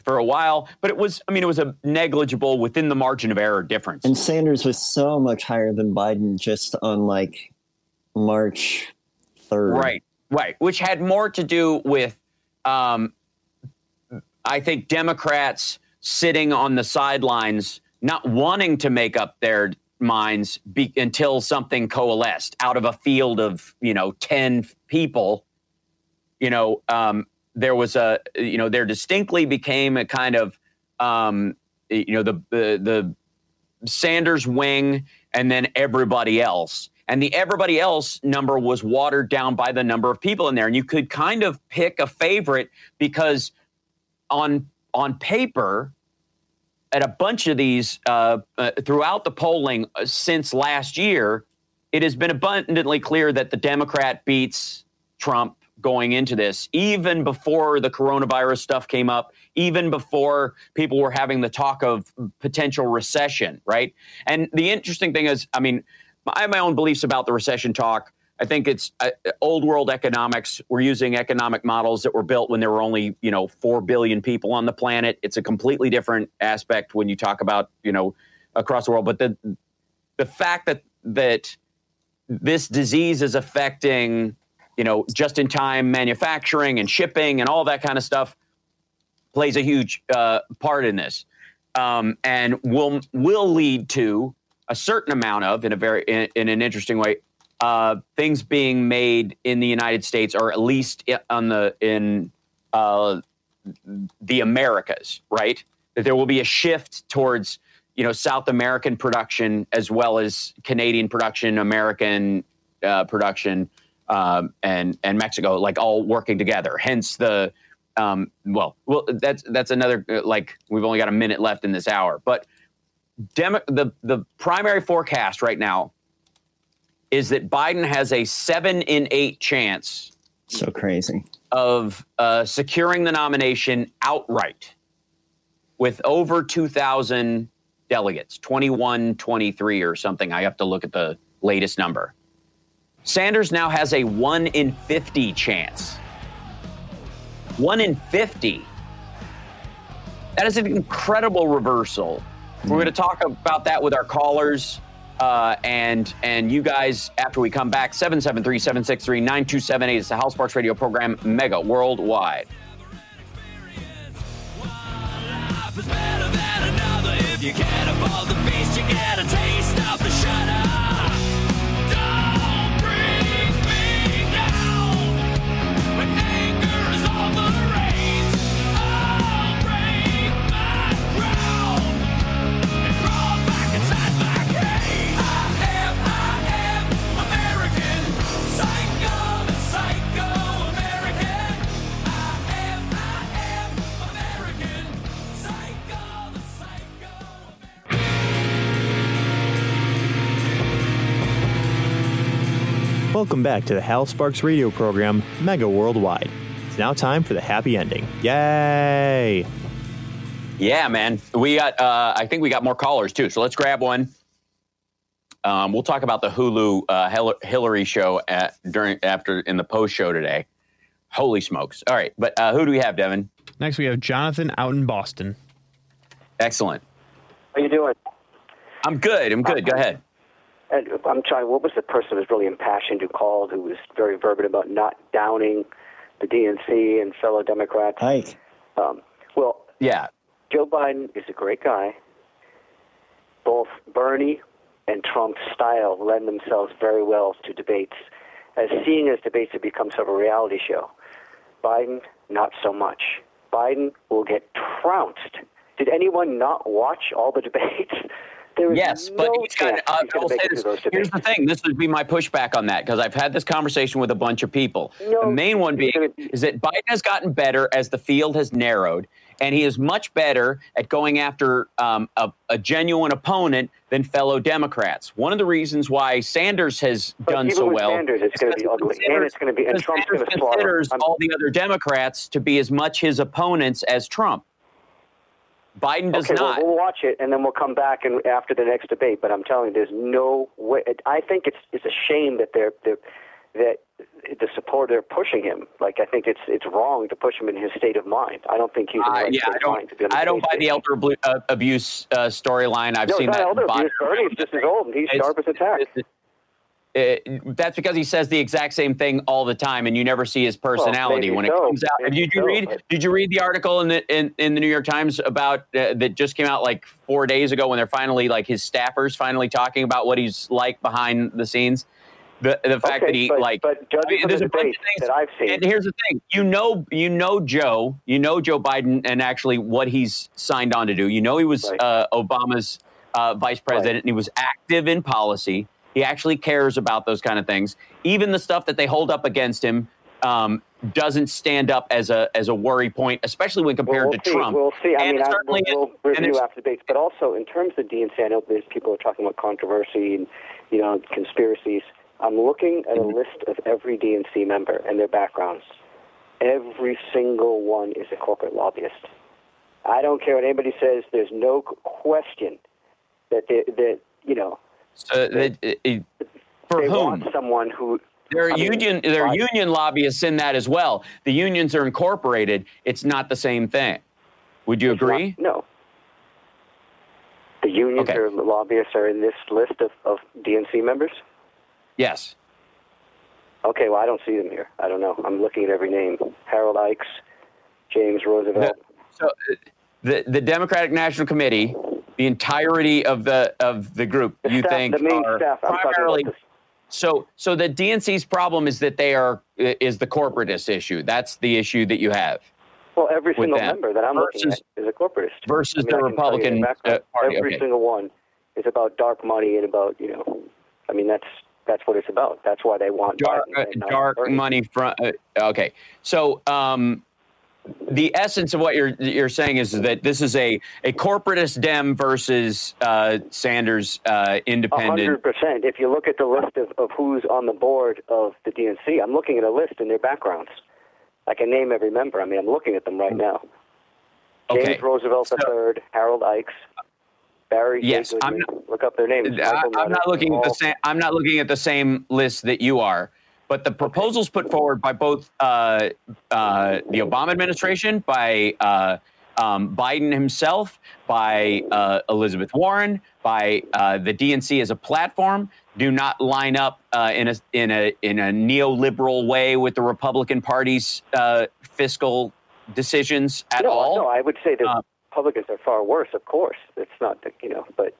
for a while, but it was, I mean, it was a negligible within the margin of error difference. And Sanders was so much higher than Biden just on like March third. Right, right. Which had more to do with, um, I think, Democrats sitting on the sidelines, not wanting to make up their minds be- until something coalesced out of a field of, you know, ten people. You know, um, there was a, you know, there distinctly became a kind of, um, you know, the, the the Sanders wing and then everybody else. And the everybody else number was watered down by the number of people in there. And you could kind of pick a favorite because on on paper, at a bunch of these uh, uh, throughout the polling since last year, it has been abundantly clear that the Democrat beats Trump. Going into this, even before the coronavirus stuff came up, even before people were having the talk of potential recession, right? And the interesting thing is, I mean, I have my own beliefs about the recession talk. I think it's uh, old world economics. We're using economic models that were built when there were only, you know, four billion people on the planet. It's a completely different aspect when you talk about, you know, across the world. But the the fact that that this disease is affecting, you know, just-in-time manufacturing and shipping and all that kind of stuff plays a huge uh, part in this, um, and will will lead to a certain amount of, in a very in, in an interesting way, uh, things being made in the United States, or at least on the in uh, the Americas, right? That there will be a shift towards, you know, South American production as well as Canadian production, American uh, production, um, and and Mexico, like all working together. Hence the um, well, well, that's that's another, like, we've only got a minute left in this hour, but Demo- the the primary forecast right now is that Biden has a seven in eight chance. So crazy. Of uh, securing the nomination outright, with over two thousand delegates, twenty-one, twenty-three or something. I have to look at the latest number. Sanders now has a one in fifty chance. one in fifty. That is an incredible reversal. We're going to talk about that with our callers uh, and and you guys after we come back. seven seven three, seven six three, nine two seven eight is the Hal Sparks Radio program, mega worldwide. Life is better than another. If you can't afford the feast, you get a taste of the shutter. Welcome back to the Hal Sparks Radio program, mega worldwide. It's now time for the happy ending. Yay! Yeah, man. We got, uh, I think we got more callers too, so let's grab one. Um, we'll talk about the Hulu uh, Hillary show at, during after in the post show today. Holy smokes. All right, but uh, who do we have, Devin? Next we have Jonathan out in Boston. Excellent. How you doing? I'm good, I'm good. Go ahead. And I'm trying, what was the person who was really impassioned who called, who was very fervent about not downing the D N C and fellow Democrats? Right. Um, well, yeah. Joe Biden is a great guy. Both Bernie and Trump's style lend themselves very well to debates, as seeing as debates have become sort of a reality show. Biden, not so much. Biden will get trounced. Did anyone not watch all the debates? Yes, no but he's got, uh, he's I will say this. Here's the thing. This would be my pushback on that, because I've had this conversation with a bunch of people. No, the main one being gonna... is that Biden has gotten better as the field has narrowed, and he is much better at going after um, a, a genuine opponent than fellow Democrats. One of the reasons why Sanders has but done so well Sanders, it's is because Sanders, and be, and Trump's Sanders considers all the other Democrats to be as much his opponents as Trump. Biden does okay, not. Well, we'll watch it, and then we'll come back and after the next debate. But I'm telling you, there's no way. I think it's it's a shame that they're, they're that the support they're pushing him. Like, I think it's it's wrong to push him in his state of mind. I don't think he's in the right uh, yeah, state of mind to be on the I don't buy the elder abuse, uh, abuse uh, storyline. I've no, seen that. Elder abuse. Bernie's just as old, and he's it's, sharp as a tack. It, that's because he says the exact same thing all the time, and you never see his personality well, when it so. comes out. Did you, did you read? Did you read the article in the in, in the New York Times about uh, that just came out like four days ago when they're finally like his staffers finally talking about what he's like behind the scenes? The the fact okay, that he but, like but I mean, there's the a bunch of things that I've seen. And here's the thing: you know, you know Joe, you know Joe Biden, and actually what he's signed on to do. You know he was right. uh, Obama's uh, vice president, right. and he was active in policy. He actually cares about those kind of things. Even the stuff that they hold up against him um, doesn't stand up as a as a worry point, especially when compared well, we'll to see, Trump. We'll see. I and mean, I, we'll, we'll review after debates. But also, in terms of D N C, I know there's people are talking about controversy and, you know, conspiracies. I'm looking at a list of every D N C member and their backgrounds. Every single one is a corporate lobbyist. I don't care what anybody says. There's no question that they, that you know. Uh, they, they, for they whom? Want someone who there are I mean, union there are union lobbyists in that as well. The unions are incorporated. It's not the same thing. Would you agree? Not, no. The The unions okay. or lobbyists are in this list of, of D N C members? Yes. Okay, well, I don't see them here. I don't know. I'm looking at every name. Harold Ikes, James Roosevelt. No, so the the Democratic National Committee, the entirety of the of the group, the you staff, think the main are staff. I'm primarily about this. So so the D N C's problem is that they are is the corporatist issue. That's the issue that you have. Well, every single them. member that I'm versus, looking at is a corporatist. Versus I mean, the Republican uh, Party. Every okay. single one is about dark money and about, you know, I mean, that's that's what it's about. That's why they want dark, uh, dark money. From, uh, okay. So um, the essence of what you're you're saying is that this is a, a corporatist Dem versus uh, Sanders uh, independent. one hundred percent. If you look at the list of, of who's on the board of the D N C, I'm looking at a list and their backgrounds. I can name every member. I mean, I'm looking at them right now. James okay. Roosevelt so, the third, Harold Ikes, Barry. Yes, J. I'm not, look up their names. I, I'm Nutter, not looking at the same. I'm not looking at the same list that you are. But the proposals put forward by both uh, uh, the Obama administration, by uh, um, Biden himself, by uh, Elizabeth Warren, by uh, the D N C as a platform, do not line up uh, in a in a in a neoliberal way with the Republican Party's uh, fiscal decisions at no, all. No, I would say that um, Republicans are far worse. Of course, it's not the, you know, but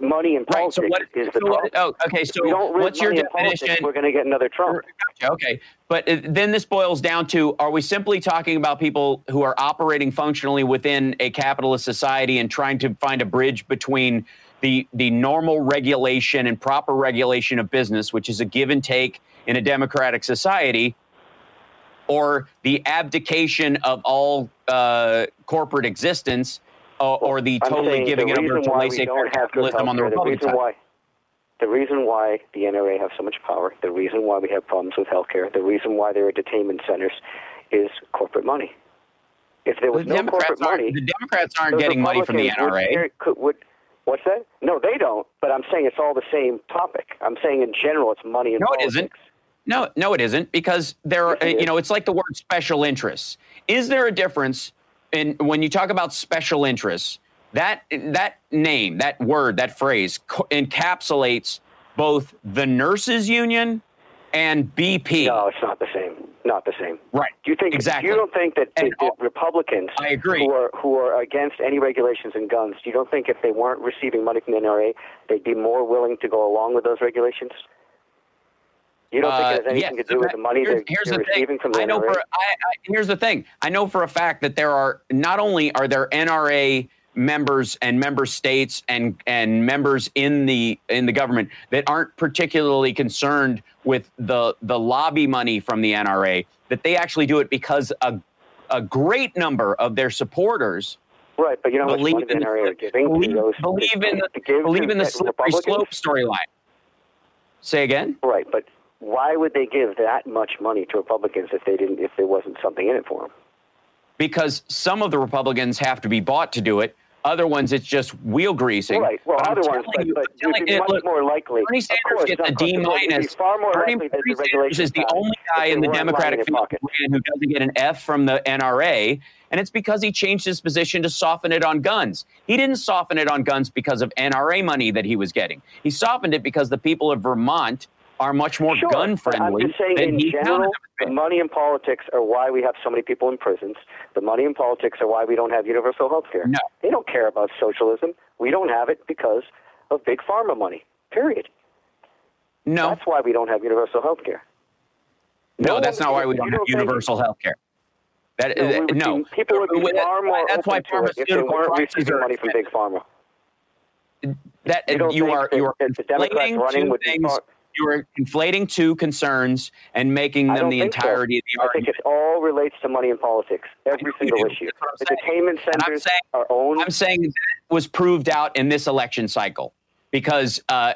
money and politics right, so what, is so the what, problem. Oh, okay, so we don't what's your definition? Politics, we're going to get another Trump. Gotcha, okay, but then this boils down to: are we simply talking about people who are operating functionally within a capitalist society and trying to find a bridge between The, the normal regulation and proper regulation of business, which is a give and take in a democratic society, or the abdication of all uh, corporate existence, uh, or the totally giving it over to laissez-faire capitalism on the Republican side? Why, the reason why the N R A have so much power, the reason why we have problems with health care, the reason why there are detainment centers is corporate money. If there was the no Democrats corporate money... The Democrats aren't getting money from the N R A. Would, would, What's that? No, they don't. But I'm saying it's all the same topic. I'm saying in general, it's money and no, politics. No, it isn't. No, no, it isn't, because there are, yes, you know, it's like the word special interests. Is there a difference in when you talk about special interests? That that name, that word, that phrase co- encapsulates both the nurses union and B P. No, it's not the same. Not the same. Right. Do you think exactly? You don't think that the, the Republicans I agree. who are who are against any regulations in guns, you don't think if they weren't receiving money from the N R A, they'd be more willing to go along with those regulations? You don't uh, think it has anything yes, to do with the money they're receiving from the N R A? I know for, I, I, here's the thing. I know for a fact that there are not only are there N R A members and member states and and members in the in the government that aren't particularly concerned with the the lobby money from the N R A, that they actually do it because a a great number of their supporters right but you know believe in the N R A are giving believe, to those believe in the believe in the slippery slope storyline. Say again? Right, but why would they give that much money to Republicans if they didn't if there wasn't something in it for them? Because some of the Republicans have to be bought to do it. Other ones, it's just wheel greasing. Right. Well, other ones, but, you, but you'd be much look, more likely. Bernie Sanders course, gets a D minus. Bernie Sanders is the only guy in the Democratic field who doesn't get an F from the N R A, and it's because he changed his position to soften it on guns. He didn't soften it on guns because of N R A money that he was getting. He softened it because the people of Vermont are much more sure. gun-friendly. I'm just saying than in general, the money and politics are why we have so many people in prisons. The money and politics are why we don't have universal health care. No. They don't care about socialism. We don't have it because of big pharma money, period. No. That's why we don't have universal health care. No, no, that's not why we don't have universal health care. That, no. Uh, no. People would be far more that's why pharmaceutical prices are money from big pharma. That, you, you are you are the Democrats running with things. You are conflating two concerns and making them the entirety so. of the argument. I think it all relates to money and politics, every single issue. The detainment centers are owned. I'm saying that was proved out in this election cycle because uh,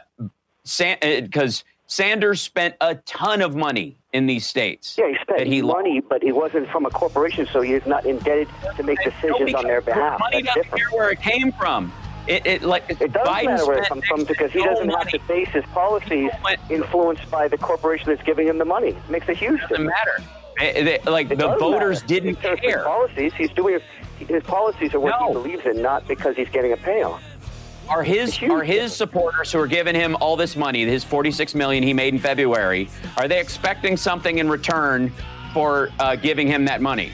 San- uh, Sanders spent a ton of money in these states. Yeah, he spent that he money, lost. But it wasn't from a corporation, so he's not indebted to make decisions on their behalf. Money doesn't care where it came from. It, it, like, it doesn't Biden matter where it comes from because he doesn't money. have to base his policies influenced by the corporation that's giving him the money. It makes a huge difference. It doesn't matter. It, it, like it the voters matter. didn't care. His policies, he's doing, his policies are what no. he believes in, not because he's getting a payoff. are his are his supporters who are giving him all this money, his forty-six million dollars he made in February, are they expecting something in return for uh, giving him that money?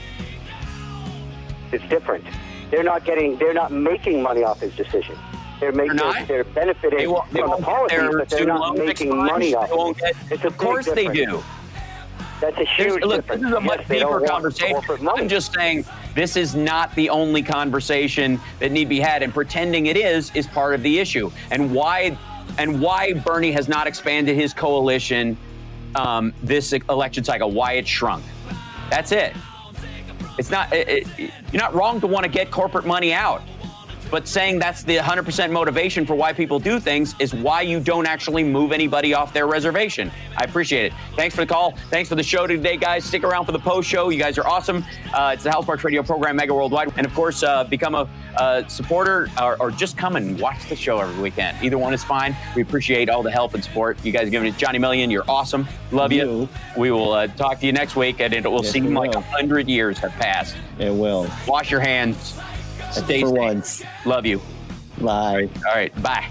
It's different. They're not getting. They're not making money off his decision. They're making. They're, they're benefiting they will, they from the policy, but they're not making money off it. Get, it's of course they do. That's a huge There's, look, difference. This is a much yes, deeper conversation. I'm just saying this is not the only conversation that need be had, and pretending it is is part of the issue. And why, and why Bernie has not expanded his coalition um, this election cycle? Why it shrunk? That's it. It's not. It, it, you're not wrong to want to get corporate money out, but saying that's the one hundred percent motivation for why people do things is why you don't actually move anybody off their reservation. I appreciate it. Thanks for the call. Thanks for the show today, guys. Stick around for the post show. You guys are awesome. Uh, it's the Hal Sparks Radio program, Mega Worldwide. And, of course, uh, become a uh, supporter or, or just come and watch the show every weekend. Either one is fine. We appreciate all the help and support you guys are giving us. Johnny Million, you're awesome. Love you. you. We will uh, talk to you next week, and it will yes, seem like one hundred years have passed. It will. Wash your hands. Stay for safe. Once. Love you. Bye. All right. Bye.